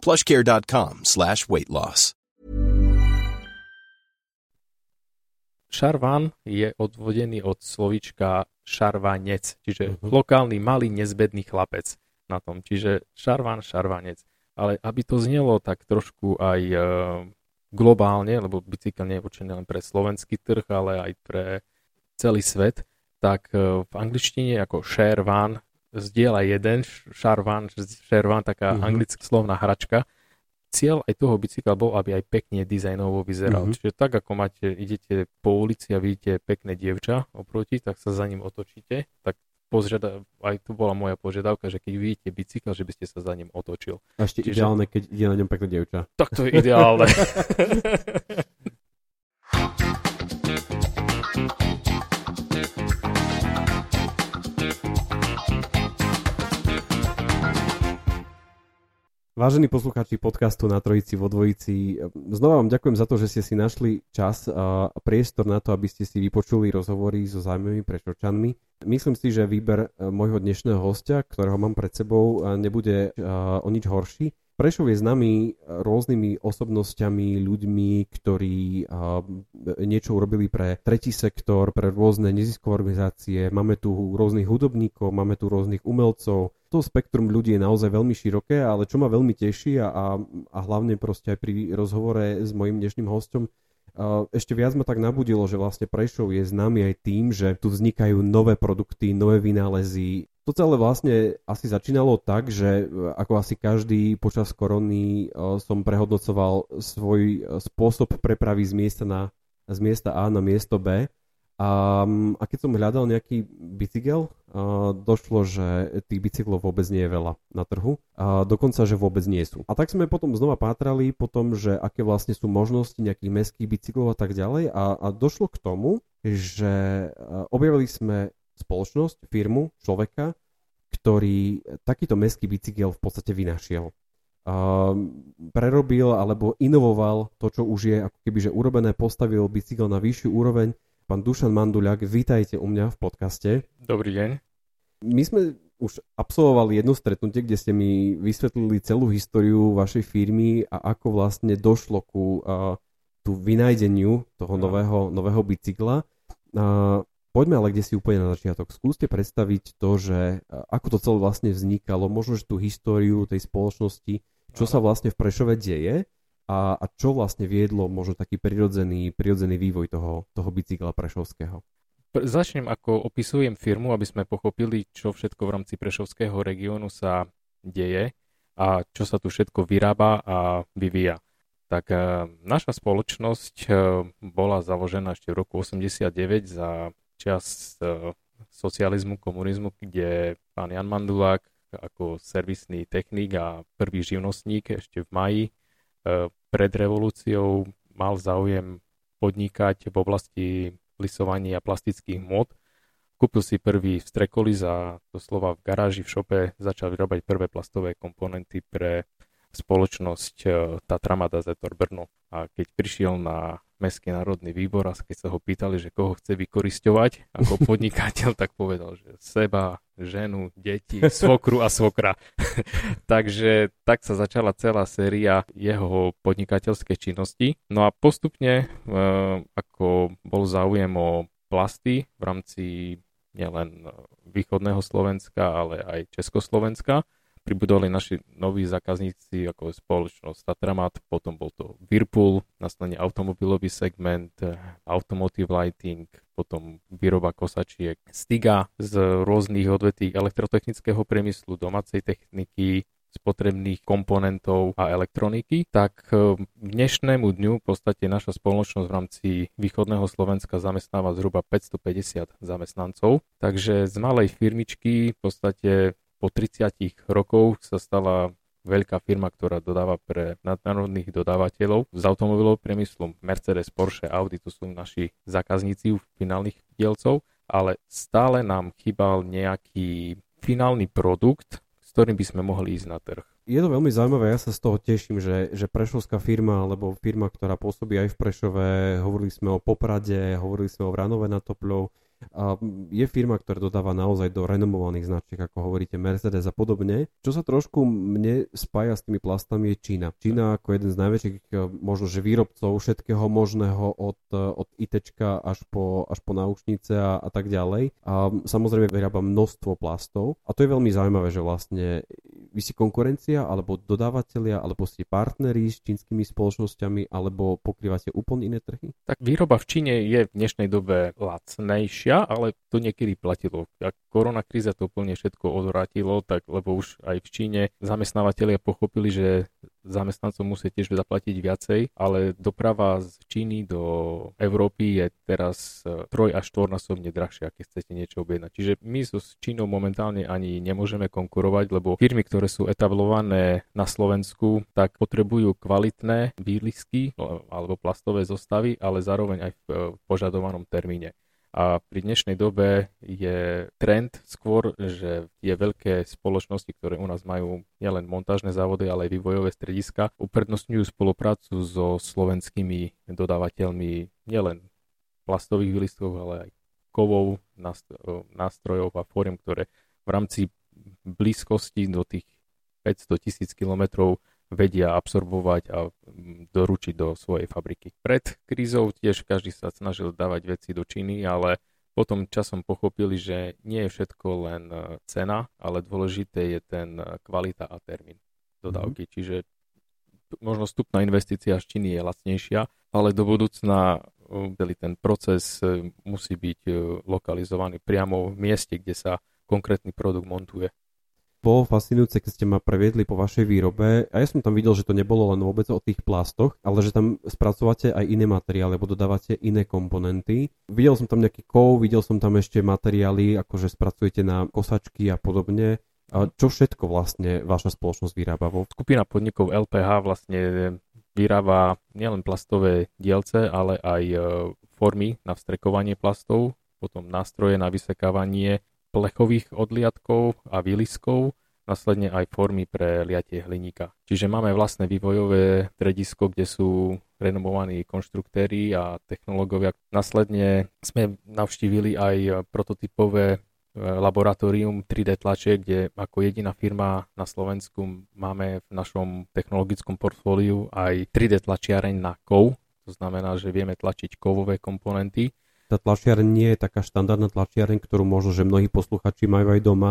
PlushCare.com/weight loss. Šarvan je odvodený od slovíčka šarvanec, čiže lokálny malý nezbedný chlapec na tom, čiže Šarvan, šarvanec. Ale aby to znelo tak trošku aj globálne, lebo bicykel nie je určený len pre slovenský trh, ale aj pre celý svet, tak v angličtine ako Šarvan zdieľa jeden, Šarvan, taká anglická slovná hračka. Cieľ aj toho bicykla bol, aby aj pekne dizajnovo vyzeral. Čiže tak, ako máte, idete po ulici a vidíte pekné dievča oproti, tak sa za ním otočíte. Tak aj tu bola moja požiadavka, že keď vidíte bicykel, že by ste sa za ním otočil. A ešte ideálne, keď je na ňom pekné dievča. Tak to je ideálne. Vážení poslucháči podcastu Na trojici vo dvojici, znova vám ďakujem za to, že ste si našli čas a priestor na to, aby ste si vypočuli rozhovory so zaujímavými prešovčanmi. Myslím si, že výber môjho dnešného hostia, ktorého mám pred sebou, nebude o nič horší. Prešov je známy rôznymi osobnosťami, ľuďmi, ktorí niečo urobili pre tretí sektor, pre rôzne neziskové organizácie. Máme tu rôznych hudobníkov, máme tu rôznych umelcov. To spektrum ľudí je naozaj veľmi široké, ale čo ma veľmi teší a hlavne proste aj pri rozhovore s mojím dnešným hostom, ešte viac ma tak nabudilo, že vlastne Prešov je známy aj tým, že tu vznikajú nové produkty, nové vynálezy. To celé vlastne asi začínalo tak, že ako asi každý počas korony som prehodnocoval svoj spôsob prepravy z miesta A na miesto B. A keď som hľadal nejaký bicykel, došlo, že tých bicyklov vôbec nie je veľa na trhu. Dokonca, že vôbec nie sú. A tak sme potom znova pátrali po tom, že aké vlastne sú možnosti nejakých mestských bicyklov a tak ďalej. A došlo k tomu, že objavili sme spoločnosť, firmu, človeka, ktorý takýto mestský bicykel v podstate vynašiel. Prerobil alebo inovoval to, čo už je ako keby že urobené, postavil bicykel na vyššiu úroveň. Pán Dušan Manduľak, vítajte u mňa v podcaste. Dobrý deň. My sme už absolvovali jedno stretnutie, kde ste mi vysvetlili celú históriu vašej firmy a ako vlastne došlo ku tú vynájdeniu toho nového bicykla. Poďme ale kde si úplne na začiatok. Skúste predstaviť to, že ako to celé vlastne vznikalo, možno že tú históriu tej spoločnosti, čo sa vlastne v Prešove deje a čo vlastne viedlo možno taký prirodzený vývoj toho bicykla prešovského. Začnem, ako opisujem firmu, aby sme pochopili, čo všetko v rámci prešovského regiónu sa deje a čo sa tu všetko vyrába a vyvíja. Tak naša spoločnosť bola založená ešte v roku 1989 za čas socializmu, komunizmu, kde pán Jan Mandulák ako servisný technik a prvý živnostník ešte v máji pred revolúciou mal záujem podnikať v oblasti lisovania plastických môd. Kúpil si prvý vstrekolis a doslova v garáži, v šope začal vyrábať prvé plastové komponenty pre spoločnosť Tatramada Zetor Brno. A keď prišiel na Mestský národný výbor a keď sa ho pýtali, že koho chce vykorisťovať ako podnikateľ, tak povedal, že seba, ženu, deti, svokru a svokra. Takže tak sa začala celá séria jeho podnikateľskej činnosti. No a postupne, ako bol záujem o plasty v rámci nielen východného Slovenska, ale aj Československa, pribudovali naši noví zákazníci ako spoločnosť Tatramat, potom bol to Whirlpool, následne automobilový segment, automotive lighting, potom výroba kosačiek, Stiga z rôznych odvetví elektrotechnického priemyslu, domácej techniky, spotrebných komponentov a elektroniky, tak k dnešnému dňu v podstate naša spoločnosť v rámci východného Slovenska zamestnáva zhruba 550 zamestnancov. Takže z malej firmičky v podstate po 30 rokov sa stala veľká firma, ktorá dodáva pre nadnárodných dodávateľov z automobilového priemyslu. Mercedes, Porsche, Audi, to sú naši zákazníci u finálnych dielcov, ale stále nám chýbal nejaký finálny produkt, s ktorým by sme mohli ísť na trh. Je to veľmi zaujímavé, ja sa z toho teším, že prešovská firma, alebo firma, ktorá pôsobí aj v Prešove, hovorili sme o Poprade, hovorili sme o Vranove nad Topľou, a je firma, ktorá dodáva naozaj do renomovaných značiek, ako hovoríte, Mercedes a podobne. Čo sa trošku mne spája s tými plastami je Čína. Čína ako jeden z najväčších možno, že výrobcov všetkého možného od ITčka až po náušnice a tak ďalej. A samozrejme vyrába množstvo plastov a to je veľmi zaujímavé, že vlastne vy si konkurencia, alebo dodávateľia, alebo ste partneri s čínskymi spoločnosťami, alebo pokrývate úplne iné trhy? Tak výroba v Číne je v dnešnej dobe lacnejšia, ale to niekedy platilo. Ak korona kríza to úplne všetko odvrátilo, tak lebo už aj v Číne zamestnávateľia pochopili, že zamestnancom musí tiež zaplatiť viacej, ale doprava z Číny do Európy je teraz 3 až 4-násobne drahšia, keď chcete niečo objednať. Čiže my so Čínou momentálne ani nemôžeme konkurovať, lebo firmy, ktoré sú etablované na Slovensku, tak potrebujú kvalitné výlisky alebo plastové zostavy, ale zároveň aj v požadovanom termíne. A pri dnešnej dobe je trend skôr, že je veľké spoločnosti, ktoré u nás majú nielen montážne závody, ale aj vývojové strediska, uprednostňujú spoluprácu so slovenskými dodávateľmi nielen plastových výlistkov, ale aj kovov, nástrojov a fóriem, ktoré v rámci blízkosti do tých 500 000 kilometrov vedia absorbovať a doručiť do svojej fabriky. Pred krízou tiež každý sa snažil dávať veci do Číny, ale potom časom pochopili, že nie je všetko len cena, ale dôležité je ten kvalita a termín dodávky. Čiže možno vstupná investícia z Číny je lacnejšia, ale do budúcna ten proces musí byť lokalizovaný priamo v mieste, kde sa konkrétny produkt montuje. Bolo fascinujúce, keď ste ma previedli po vašej výrobe a ja som tam videl, že to nebolo len vôbec o tých plastoch, ale že tam spracovate aj iné materiály, alebo dodávate iné komponenty. Videl som tam nejaký kov, videl som tam ešte materiály, akože spracujete na kosačky a podobne. A čo všetko vlastne vaša spoločnosť vyrába? Skupina podnikov LPH vlastne vyrába nielen plastové dielce, ale aj formy na vstrekovanie plastov, potom nástroje na vysekávanie plechových odliadkov a výliskov, následne aj formy pre liatie hliníka. Čiže máme vlastné vývojové stredisko, kde sú renomovaní konštruktéri a technológovia. Následne sme navštívili aj prototypové laboratórium 3D tlače, kde ako jediná firma na Slovensku máme v našom technologickom portfóliu aj 3D tlačiareň na kov. To znamená, že vieme tlačiť kovové komponenty. Tá tlačiareň nie je taká štandardná tlačiareň, ktorú možno, že mnohí posluchači majú aj doma.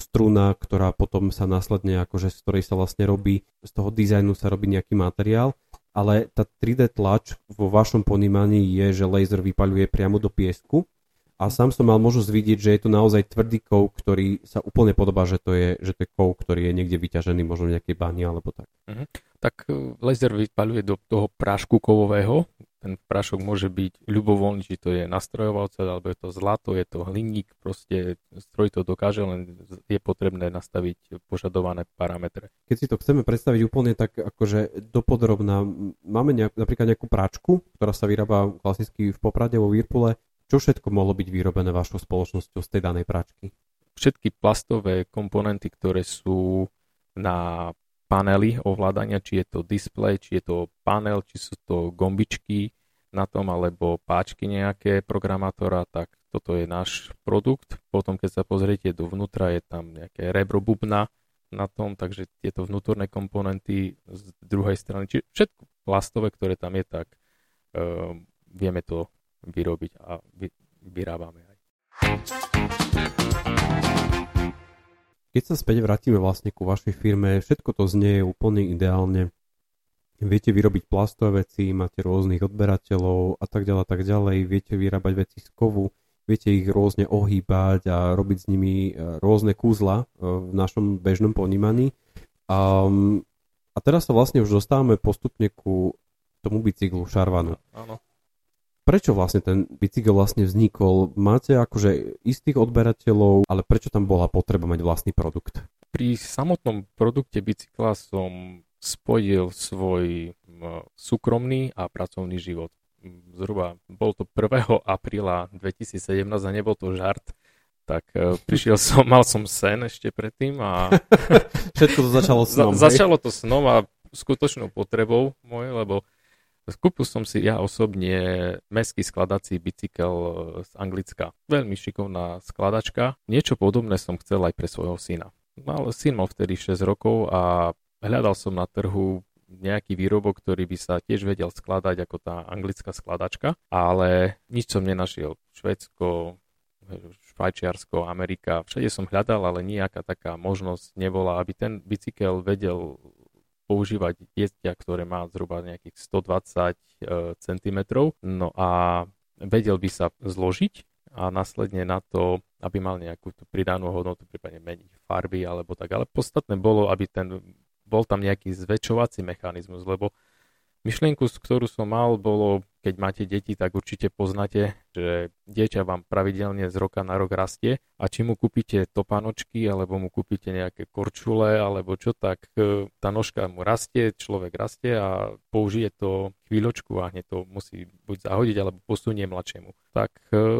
Struna, ktorá potom sa následne, akože z ktorej sa vlastne robí, z toho dizajnu sa robí nejaký materiál. Ale tá 3D tlač vo vašom ponímaní je, že laser vypaľuje priamo do piesku. A sám som mal možnosť vidieť, že je to naozaj tvrdý kov, ktorý sa úplne podobá, že to je kov, ktorý je niekde vyťažený možno v nejakej bani alebo tak. Mhm. Tak laser vypaľuje do toho prášku kovového. Ten prášok môže byť ľubovoľný, či to je nastrojová oceľ, alebo je to zlato, je to hliník, proste stroj to dokáže, len je potrebné nastaviť požadované parametre. Keď si to chceme predstaviť úplne tak akože dopodrobná, máme napríklad nejakú práčku, ktorá sa vyrába klasicky v Poprade, vo Whirlpoole. Čo všetko mohlo byť vyrobené vašou spoločnosťou z tej danej práčky? Všetky plastové komponenty, ktoré sú na panely ovládania, či je to displej, či je to panel, či sú to gombičky na tom, alebo páčky nejaké programátora, tak toto je náš produkt. Potom, keď sa pozriete dovnútra, je tam nejaké rebro bubna na tom, takže tieto vnútorné komponenty z druhej strany, čiže všetko plastové, ktoré tam je, tak vieme to vyrobiť a vyrábame aj. Keď sa späť vrátime vlastne ku vašej firme, všetko to znie úplne ideálne. Viete vyrobiť plastové veci, máte rôznych odberateľov a tak ďalej, viete vyrábať veci z kovu, viete ich rôzne ohýbať a robiť s nimi rôzne kúzla v našom bežnom ponímaní. A teraz sa vlastne už dostávame postupne ku tomu bicyklu Šarvanu. Áno. Prečo vlastne ten bicykel vlastne vznikol? Máte akože istých odberateľov, ale prečo tam bola potreba mať vlastný produkt? Pri samotnom produkte bicykla som spojil svoj súkromný a pracovný život. Zhruba bol to 1. apríla 2017 a nebol to žart, tak prišiel som, mal som sen ešte predtým a všetko to začalo snom. Začalo to snom a skutočnou potrebou mojej, lebo kúpil som si ja osobne mestský skladací bicykel z Anglicka. Veľmi šikovná skladačka. Niečo podobné som chcel aj pre svojho syna. Syn mal vtedy 6 rokov a hľadal som na trhu nejaký výrobok, ktorý by sa tiež vedel skladať ako tá anglická skladačka, ale nič som nenašiel. Švédsko, Švajčiarsko, Amerika, všade som hľadal, ale nejaká taká možnosť nebola, aby ten bicykel vedel používať dieťa, ktoré má zhruba nejakých 120 cm. No a vedel by sa zložiť a následne na to, aby mal nejakú tú pridanú hodnotu, prípadne meniť farby alebo tak. Ale podstatné bolo, aby bol tam nejaký zväčšovací mechanizmus, lebo myšlienku, ktorú som mal, bolo, keď máte deti, tak určite poznáte, že dieťa vám pravidelne z roka na rok rastie a či mu kúpite topánočky, alebo mu kúpite nejaké korčule, alebo čo, tak tá nožka mu rastie, človek rastie a použije to chvíľočku a hneď to musí buď zahodiť, alebo posunie mladšiemu. Tak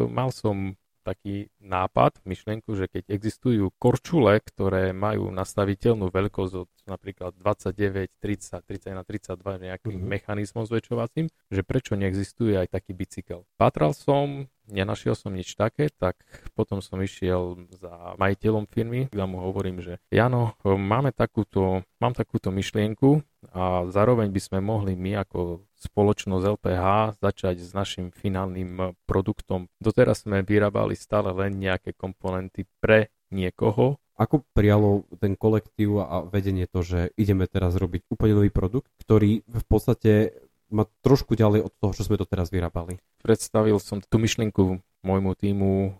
mal som taký nápad, myšlienku, že keď existujú korčule, ktoré majú nastaviteľnú veľkosť od napríklad 29, 30, 31, 32 nejakým mechanizmom zväčšovacím, že prečo neexistuje aj taký bicykel. Pátral som, nenašiel som nič také, tak potom som išiel za majiteľom firmy, kde mu hovorím, že Jano, mám takúto myšlienku a zároveň by sme mohli my ako spoločnosť LPH začať s našim finálnym produktom. Doteraz sme vyrábali stále len nejaké komponenty pre niekoho. Ako prijalo ten kolektív a vedenie to, že ideme teraz robiť úplne nový produkt, ktorý v podstate má trošku ďalej od toho, čo sme doteraz vyrábali? Predstavil som tú myšlienku môjmu tímu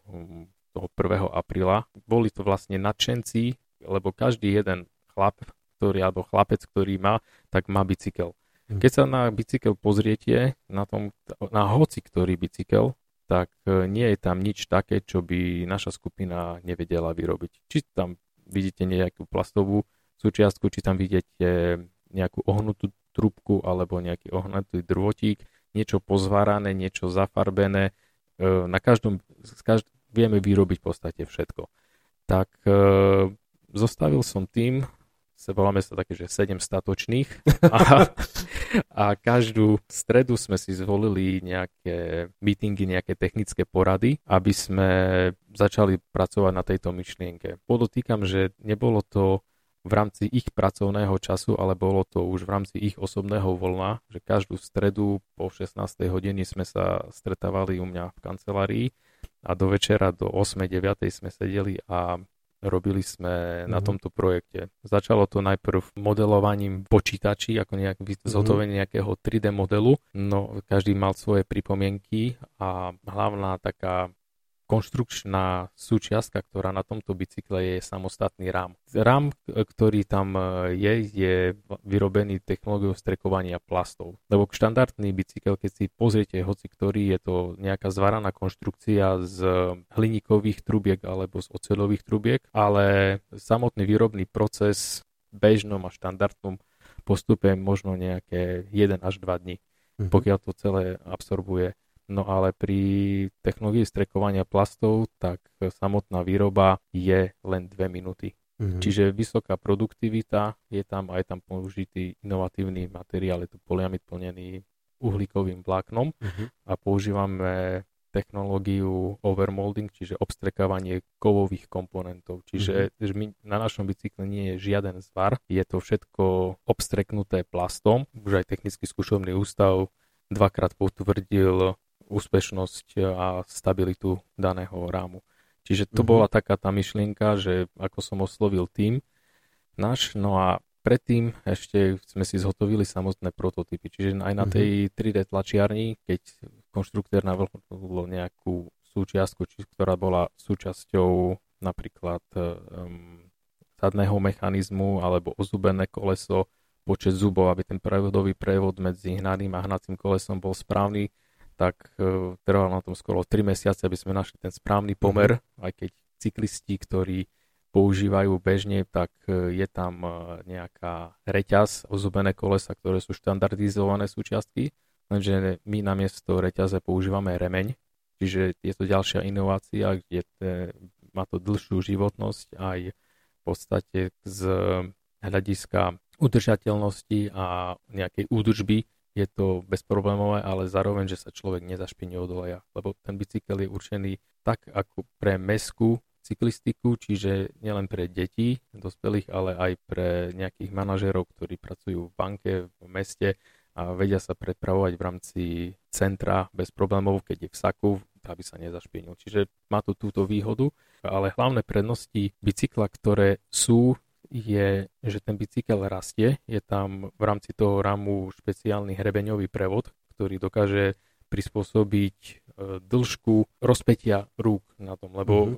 toho 1. apríla. Boli to vlastne nadšenci, lebo každý jeden chlapec, ktorý má, tak má bicykel. Keď sa na bicykel pozriete, na hoci ktorý bicykel, tak nie je tam nič také, čo by naša skupina nevedela vyrobiť. Či tam vidíte nejakú plastovú súčiastku, či tam vidíte nejakú ohnutú trúbku alebo nejaký ohnutý drôtík, niečo pozvárané, niečo zafarbené. Vieme vyrobiť v podstate všetko. Tak zostavil som tým, voláme sa také, že 7 statočných a každú stredu sme si zvolili nejaké meetingy, nejaké technické porady, aby sme začali pracovať na tejto myšlienke. Podotýkam, že nebolo to v rámci ich pracovného času, ale bolo to už v rámci ich osobného voľna, že každú stredu po 16. hodine sme sa stretávali u mňa v kancelárii a do večera do 8-9 sme sedeli a robili sme na tomto projekte. Začalo to najprv modelovaním počítači, ako zhotovenie nejakého 3D modelu. No, každý mal svoje pripomienky a hlavná taká konštrukčná súčiastka, ktorá na tomto bicykle je samostatný rám. Rám, ktorý tam je vyrobený technológiou strekovania plastov. Lebo štandardný bicykel, keď si pozriete hoci ktorý, je to nejaká zvaraná konštrukcia z hliníkových trubiek alebo z oceľových trubiek, ale samotný výrobný proces v bežnom a štandardnom postupe možno nejaké 1 až 2 dní, pokiaľ to celé absorbuje. No ale pri technológii strekovania plastov, tak samotná výroba je len 2 minúty. Čiže vysoká produktivita, je tam aj tam použitý inovatívny materiál, je to polyamid plnený uhlíkovým vláknom a používame technológiu overmolding, čiže obstrekávanie kovových komponentov. Čiže na našom bicykle nie je žiaden zvar, je to všetko obstreknuté plastom. Už aj technický skúšovný ústav dvakrát potvrdil úspešnosť a stabilitu daného rámu. Čiže to bola taká tá myšlienka, že ako som oslovil tým náš, no a predtým ešte sme si zhotovili samotné prototypy. Čiže aj na tej 3D tlačiarni, keď konštruktér navrhol nejakú súčiastku, ktorá bola súčasťou napríklad zadného mechanizmu alebo ozubené koleso, počet zubov, aby ten prevodový prevod medzi hnaným a hnacím kolesom bol správny, tak trvalo na tom skoro 3 mesiace, aby sme našli ten správny pomer, aj keď cyklisti, ktorí používajú bežne, tak je tam nejaká reťaz, ozubené kolesa, ktoré sú štandardizované súčiastky, lenže my namiesto reťaze používame remeň, čiže je to ďalšia inovácia, kde má to dlhšiu životnosť aj v podstate z hľadiska udržateľnosti a nejakej údržby je to bezproblémové, ale zároveň, že sa človek nezašpiní od oleja, lebo ten bicykel je určený tak ako pre mestskú cyklistiku, čiže nielen pre detí, dospelých, ale aj pre nejakých manažérov, ktorí pracujú v banke, v meste a vedia sa prepravovať v rámci centra bez problémov, keď je v saku, aby sa nezašpinil. Čiže má to túto výhodu, ale hlavné prednosti bicykla, ktoré sú, je, že ten bicykel rastie. Je tam v rámci toho ramu špeciálny hrebeňový prevod, ktorý dokáže prispôsobiť dĺžku rozpätia rúk na tom, lebo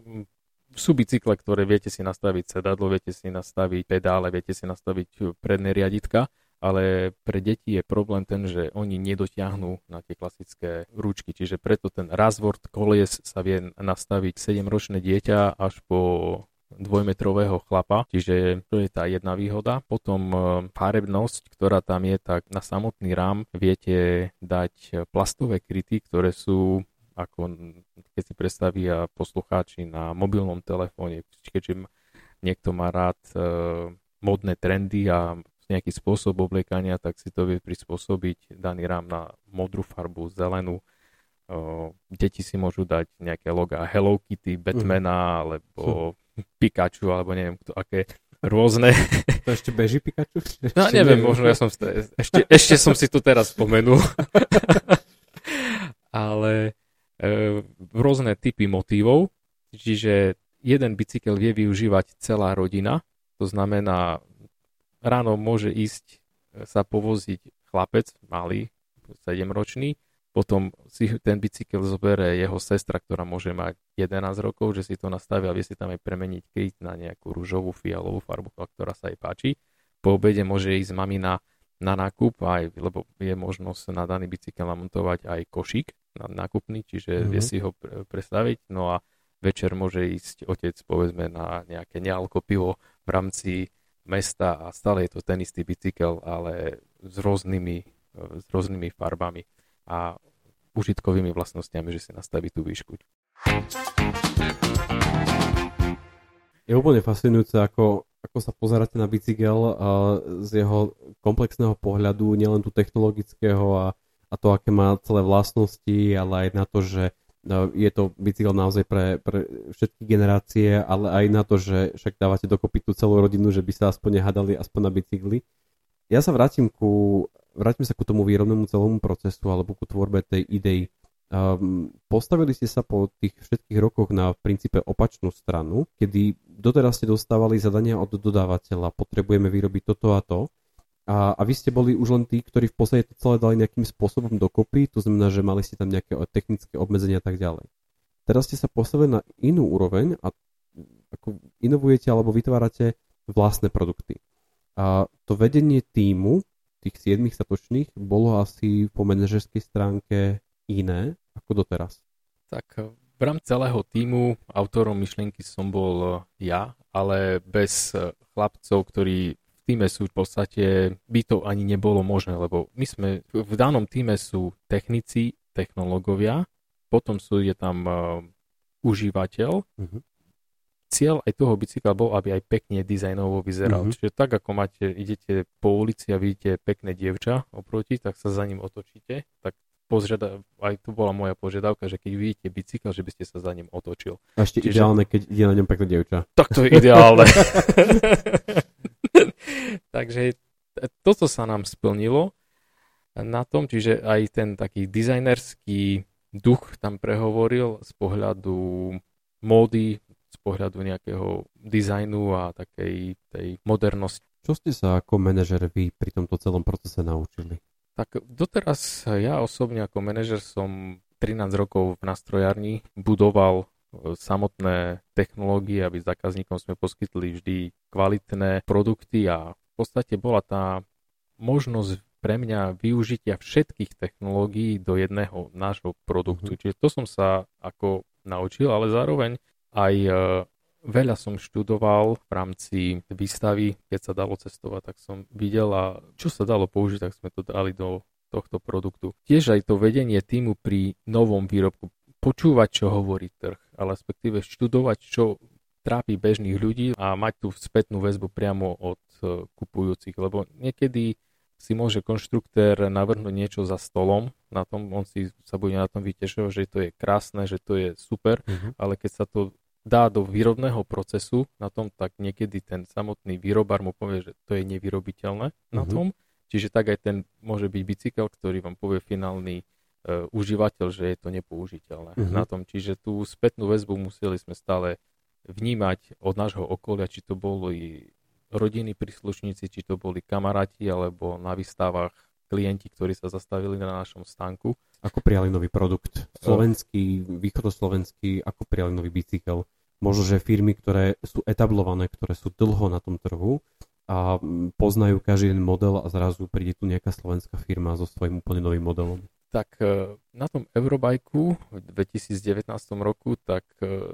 sú bicykle, ktoré viete si nastaviť sedadlo, viete si nastaviť pedále, viete si nastaviť predné riaditka, ale pre deti je problém ten, že oni nedotiahnú na tie klasické ručky. Čiže preto ten razvord kolies sa vie nastaviť 7-ročné dieťa až po dvojmetrového chlapa, čiže to je tá jedna výhoda. Potom farebnosť, ktorá tam je, tak na samotný rám viete dať plastové kryty, ktoré sú ako keď si predstavia poslucháči na mobilnom telefóne. Keďže niekto má rád modné trendy a nejaký spôsob obliekania, tak si to vie prispôsobiť daný rám na modrú farbu, zelenú. Deti si môžu dať nejaké logá Hello Kitty, Batmana, alebo Pikachu, alebo neviem, kto, aké rôzne. To ešte beží Pikachu? Ešte no neviem, možno ja som ešte som si to teraz spomenul. Ale rôzne typy motívov, čiže jeden bicykel vie využívať celá rodina, to znamená ráno môže ísť sa povoziť chlapec, malý, 7-ročný, potom si ten bicykel zoberie jeho sestra, ktorá môže mať 11 rokov, že si to nastaví a vie si tam aj premeniť kryt na nejakú ružovú, fialovú farbu, ktorá sa jej páči. Po obede môže ísť mamina na nákup, aj, lebo je možnosť na daný bicykel namontovať aj košík nákupný, čiže vie si ho predstaviť. No a večer môže ísť otec povedzme na nejaké nealko pivo v rámci mesta a stále je to ten istý bicykel, ale s rôznymi farbami a užitkovými vlastnosťami, že si nastaví tú výšku. Je úplne fascinujúce, ako sa pozeráte na bicykel z jeho komplexného pohľadu, nielen tu technologického a to, aké má celé vlastnosti, ale aj na to, že je to bicykel naozaj pre všetky generácie, ale aj na to, že však dávate dokopy tú celú rodinu, že by sa aspoň nehádali aspoň na bicykli. Ja sa vrátim sa ku tomu výrobnému celému procesu alebo ku tvorbe tej idei. Postavili ste sa po tých všetkých rokoch na princípe opačnú stranu, kedy doteraz ste dostávali zadania od dodávateľa, potrebujeme vyrobiť toto a to. A vy ste boli už len tí, ktorí v podstate to celé dali nejakým spôsobom dokopy, to znamená, že mali ste tam nejaké technické obmedzenia a tak ďalej. Teraz ste sa postavili na inú úroveň a ako inovujete alebo vytvárate vlastné produkty. A to vedenie tímu, tých 7 statočných, bolo asi po manažerskej stránke iné ako doteraz. Tak v rámci celého tímu autorom myšlienky som bol ja, ale bez chlapcov, ktorí v tíme sú, v podstate by to ani nebolo možné, lebo my sme v danom tíme sú technici, technológovia, potom je tam užívateľ. Cieľ aj toho bicykla bol, aby aj pekne dizajnovo vyzeral. Čiže tak, ako idete po ulici a vidíte pekné dievča oproti, tak sa za ním otočíte, tak aj tu bola moja požiadavka, že keď vidíte bicykel, že by ste sa za ním otočil. A ešte ideálne, keď ide na ňom pekné dievča. Tak to je ideálne. Takže toto sa nám splnilo na tom, čiže aj ten taký dizajnerský duch tam prehovoril z pohľadu módy, z pohľadu nejakého dizajnu a takej tej modernosti. Čo ste sa ako manažer vy pri tomto celom procese naučili? Tak doteraz ja osobne ako manažer som 13 rokov v nástrojárni budoval samotné technológie, aby zákazníkom sme poskytli vždy kvalitné produkty a v podstate bola tá možnosť pre mňa využitia všetkých technológií do jedného nášho produktu. Čiže to som sa ako naučil, ale zároveň aj Veľa som študoval v rámci výstavy, keď sa dalo cestovať, tak som videl a čo sa dalo použiť, tak sme to dali do tohto produktu. Tiež aj to vedenie týmu pri novom výrobku, počúvať, čo hovorí trh, ale respektíve študovať, čo trápi bežných ľudí a mať tú spätnú väzbu priamo od kupujúcich, lebo niekedy si môže konštruktér navrhnúť niečo za stolom, na tom on si sa bude na tom vytešovať, že to je krásne, že to je super, ale keď sa to dá do výrobného procesu na tom, tak niekedy ten samotný výrobár mu povie, že to je nevyrobiteľné na tom. Čiže tak aj ten môže byť bicykel, ktorý vám povie finálny užívateľ, že je to nepoužiteľné na tom. Čiže tú spätnú väzbu museli sme stále vnímať od nášho okolia, či to boli rodinní príslušníci, či to boli kamaráti, alebo na výstavách klienti, ktorí sa zastavili na našom stánku. Ako prijali nový produkt? Slovenský, východoslovenský, ako prijali nový bicykel? Možno, že firmy, ktoré sú etablované, ktoré sú dlho na tom trhu a poznajú každý jeden model a zrazu príde tu nejaká slovenská firma so svojím úplne novým modelom. Tak na tom Eurobajku v 2019 roku tak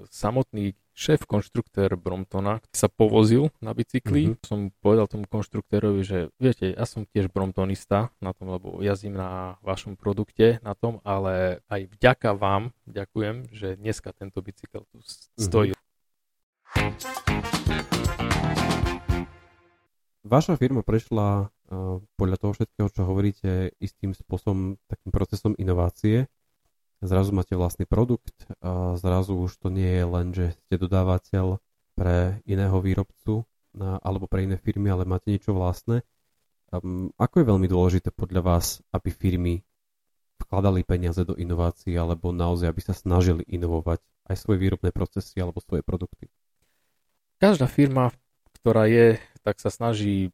samotný šéf konštruktér Bromptona sa povozil na bicykli. Som povedal tomu konštruktérovi, že viete, ja som tiež Bromptonista na tom, lebo jazdím na vašom produkte na tom, ale aj vďaka vám ďakujem, že dneska tento bicykel tu stojí. Vaša firma prešla podľa toho všetkého, čo hovoríte, istým spôsobom, takým procesom inovácie. Zrazu máte vlastný produkt, a zrazu už to nie je len, že ste dodávateľ pre iného výrobcu alebo pre iné firmy, ale máte niečo vlastné. Ako je veľmi dôležité podľa vás, aby firmy vkladali peniaze do inovácií alebo naozaj, aby sa snažili inovovať aj svoje výrobné procesy alebo svoje produkty? Každá firma, ktorá je, tak sa snaží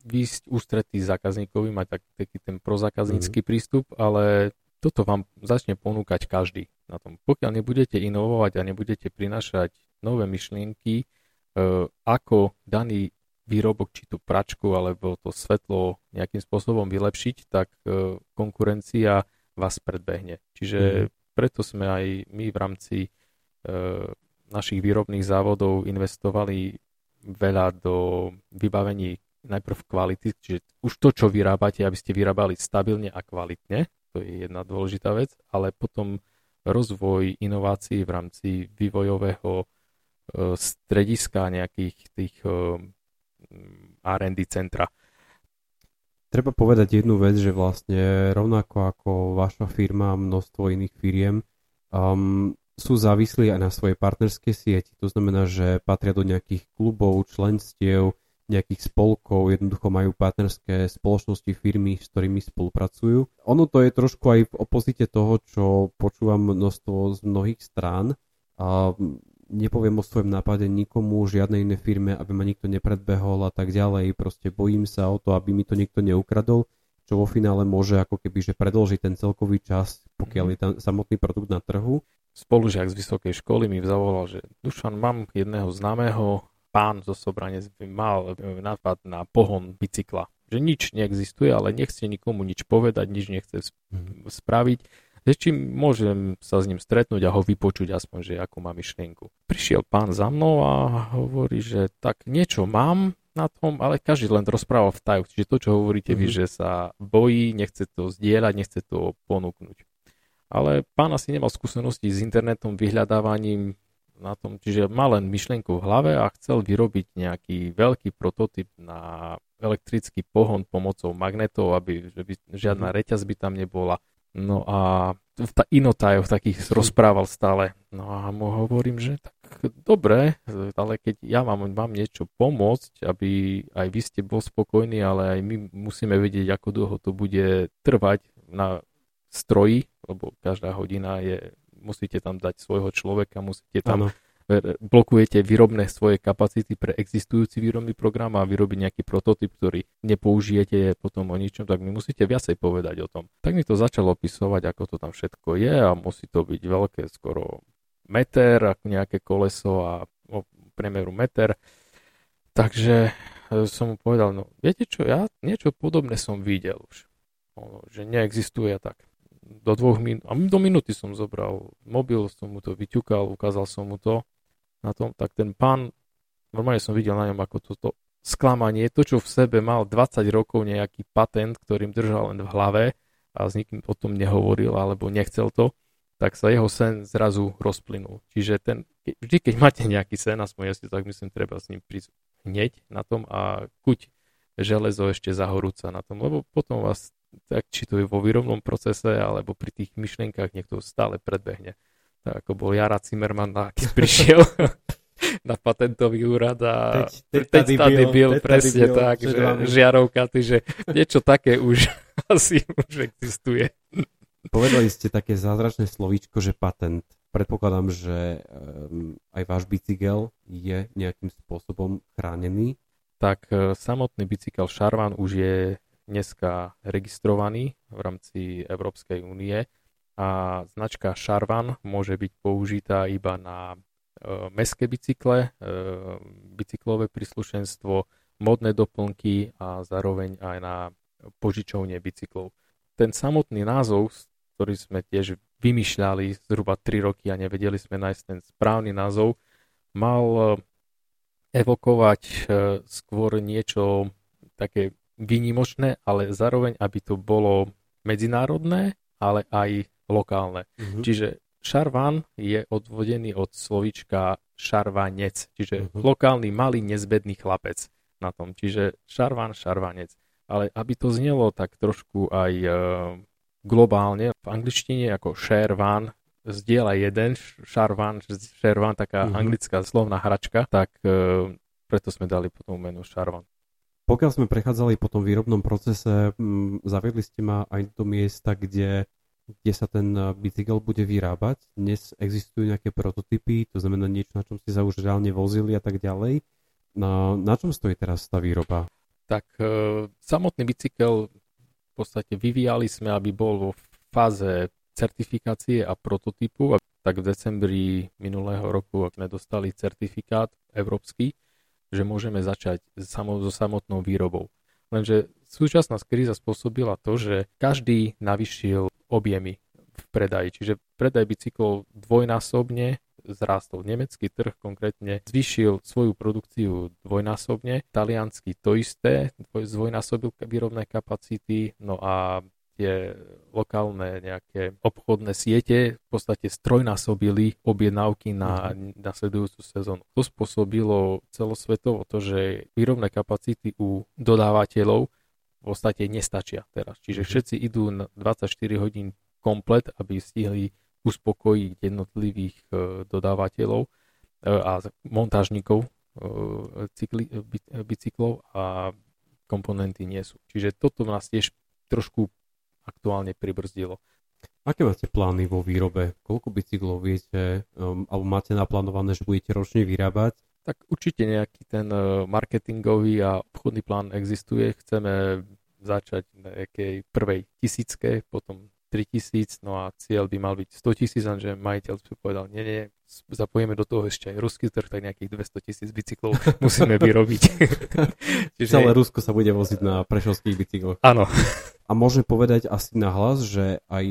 výsť ústretí zákazníkovi, mať taký ten prozákaznícky prístup, ale toto vám začne ponúkať každý na tom. Pokiaľ nebudete inovovať a nebudete prinášať nové myšlienky, ako daný výrobok, či tú pračku, alebo to svetlo nejakým spôsobom vylepšiť, tak konkurencia vás predbehne. Čiže preto sme aj my v rámci našich výrobných závodov investovali veľa do vybavení najprv kvality, čiže už to, čo vyrábate, aby ste vyrábali stabilne a kvalitne. To je jedna dôležitá vec, ale potom rozvoj inovácií v rámci vývojového strediska nejakých tých R&D centra. Treba povedať jednu vec, že vlastne rovnako ako vaša firma, množstvo iných firiem sú závislí aj na svojej partnerskej sieti. To znamená, že patria do nejakých klubov, členstiev, nejakých spolkov, jednoducho majú partnerské spoločnosti, firmy, s ktorými spolupracujú. Ono to je trošku aj v opozite toho, čo počúvam množstvo z mnohých strán. A nepoviem o svojom nápade nikomu, žiadnej inej firme, aby ma nikto nepredbehol a tak ďalej. Proste bojím sa o to, aby mi to niekto neukradol, čo vo finále môže ako keby že predĺžiť ten celkový čas, pokiaľ je tam samotný produkt na trhu. Spolužiak z vysokej školy mi zavolal, že Dušan, mám jedného známeho, pán zo Sobraniec mal nápad na pohon bicykla. Že nič neexistuje, ale nechce nikomu nič povedať, nič nechce spraviť. Že či môžem sa s ním stretnúť a ho vypočuť aspoň, že akú má myšlienku. Prišiel pán za mnou a hovorí, že tak niečo mám na tom, ale každý len rozprával v tajomstve. Čiže to, čo hovoríte vy, že sa bojí, nechce to zdieľať, nechce to ponúknuť. Ale pán asi nemal skúsenosti s internetom, vyhľadávaním na tom, čiže mal len myšlienku v hlave a chcel vyrobiť nejaký veľký prototyp na elektrický pohon pomocou magnetov, aby žiadna reťaz by tam nebola. No a inotajov takých rozprával stále. No a mu hovorím, že tak dobre, ale keď ja mám niečo pomôcť, aby aj vy ste bol spokojní, ale aj my musíme vedieť, ako dlho to bude trvať na stroji, lebo každá hodina je, musíte tam dať svojho človeka, musíte tam, blokujete výrobné svoje kapacity pre existujúci výrobný program a vyrobiť nejaký prototyp, ktorý nepoužijete potom o ničom, tak mi musíte viacej povedať o tom. Tak mi to začalo opisovať, ako to tam všetko je a musí to byť veľké, skoro meter, nejaké koleso a o priemeru meter. Takže som mu povedal, no viete čo, ja niečo podobné som videl už, že neexistuje tak. Do minúty som zobral mobil, som mu to vyťukal, ukázal som mu to na tom, tak ten pán, normálne som videl na ňom ako toto sklamanie, to, čo v sebe mal 20 rokov nejaký patent, ktorým držal len v hlave a s nikým o tom nehovoril alebo nechcel to, tak sa jeho sen zrazu rozplynul. Čiže ten, vždy, keď máte nejaký sen, aspoň ja si tak myslím, treba s ním prísť hneď na tom a kuť železo ešte zahorúca na tom, lebo potom vás, tak či to je vo výrobnom procese, alebo pri tých myšlienkach niekto stále predbehne. Tak ako bol Jara Cimerman, keď prišiel na patentový úrad a teď presne tak, že žiarovka, že niečo také už asi už existuje. Povedali ste také zázračné slovíčko, že patent. Predpokladám, že aj váš bicykel je nejakým spôsobom chránený. Tak samotný bicykel Šarvan už je dneska registrovaný v rámci Európskej únie a značka Šarvan môže byť použitá iba na mestské bicykle, bicyklové príslušenstvo, modné doplnky a zároveň aj na požičovne bicyklov. Ten samotný názov, ktorý sme tiež vymýšľali zhruba 3 roky a nevedeli sme nájsť ten správny názov, mal evokovať skôr niečo také výnimočné, ale zároveň, aby to bolo medzinárodné, ale aj lokálne. Mm-hmm. Čiže Šarvan je odvodený od slovíčka šarvanec, čiže lokálny malý nezbedný chlapec na tom. Čiže Šarvan, šarvanec. Ale aby to znelo tak trošku aj globálne, v angličtine ako Šarvan, zdieľa jeden, Šarvan, taká anglická slovná hračka, tak preto sme dali potom menu Šarvan. Pokiaľ sme prechádzali po tom výrobnom procese, zaviedli ste ma aj do miesta, kde sa ten bicykel bude vyrábať. Dnes existujú nejaké prototypy, to znamená niečo, na čom ste sa už reálne vozili a tak ďalej. Na čom stojí teraz tá výroba? Tak samotný bicykel v podstate vyvíjali sme, aby bol vo fáze certifikácie a prototypu. A tak v decembri minulého roku sme dostali certifikát európsky, že môžeme začať so samotnou výrobou. Lenže súčasná kríza spôsobila to, že každý navýšil objemy v predaji. Čiže predaj bicyklov dvojnásobne zrástol. Nemecký trh konkrétne zvýšil svoju produkciu dvojnásobne, taliansky to isté, zdvojnásobil výrobné kapacity, no a tie lokálne nejaké obchodné siete v podstate strojnásobili objednávky na nasledujúcu sezónu. To spôsobilo celosvetovo to, že výrobné kapacity u dodávateľov v podstate nestačia teraz. Čiže všetci idú na 24 hodín komplet, aby stihli uspokojiť jednotlivých dodávateľov a montážnikov bicyklov a komponenty nie sú. Čiže toto nás tiež trošku aktuálne pribrzdilo. Aké máte plány vo výrobe? Koľko bicyklov viete alebo máte naplánované, že budete ročne vyrábať? Tak určite nejaký ten marketingový a obchodný plán existuje. Chceme začať nejakej prvej 1000, potom 3000, no a cieľ by mal byť 100 000, lenže majiteľ si povedal, nie, zapojíme do toho ešte aj ruský trh, tak nejakých 200 000 bicyklov musíme vyrobiť. Čiže celé Rusko sa bude voziť na prešovských bicykloch. Áno. A môžeme povedať asi nahlas, že aj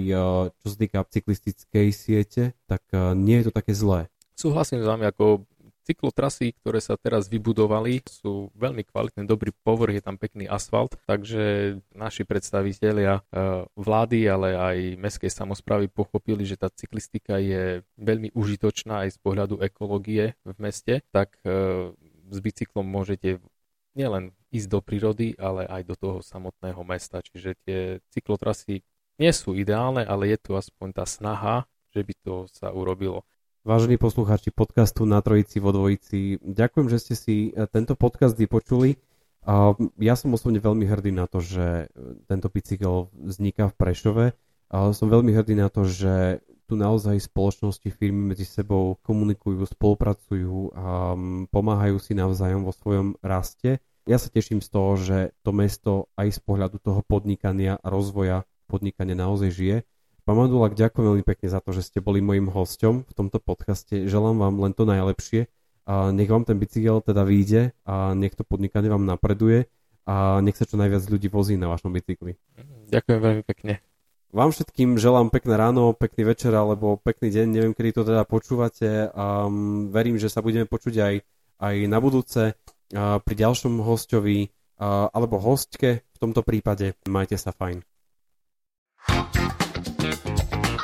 čo sa týka cyklistickej siete, tak nie je to také zlé. Súhlasím s vami, ako cyklotrasy, ktoré sa teraz vybudovali, sú veľmi kvalitné, dobrý povrch, je tam pekný asfalt, takže naši predstavitelia vlády, ale aj mestskej samosprávy pochopili, že tá cyklistika je veľmi užitočná aj z pohľadu ekológie v meste, tak s bicyklom môžete nielen ísť do prírody, ale aj do toho samotného mesta. Čiže tie cyklotrasy nie sú ideálne, ale je tu aspoň tá snaha, že by to sa urobilo. Vážení poslucháči podcastu Na Trojici vo Dvojici, ďakujem, že ste si tento podcast vypočuli. Ja som osobne veľmi hrdý na to, že tento bicykel vzniká v Prešove. Som veľmi hrdý na to, že tu naozaj spoločnosti, firmy medzi sebou komunikujú, spolupracujú a pomáhajú si navzájom vo svojom raste. Ja sa teším z toho, že to mesto aj z pohľadu toho podnikania a rozvoja podnikania naozaj žije. Pán Mandulák, ďakujem veľmi pekne za to, že ste boli mojím hosťom v tomto podcaste. Želám vám len to najlepšie. A nech vám ten bicykel teda vyjde a nech to podnikanie vám napreduje a nech sa čo najviac ľudí vozí na vašom bicykli. Ďakujem veľmi pekne. Vám všetkým želám pekné ráno, pekný večer alebo pekný deň, neviem, kedy to teda počúvate. Verím, že sa budeme počuť aj na budúce pri ďalšom hosťovi alebo hostke v tomto prípade. Majte sa fajn.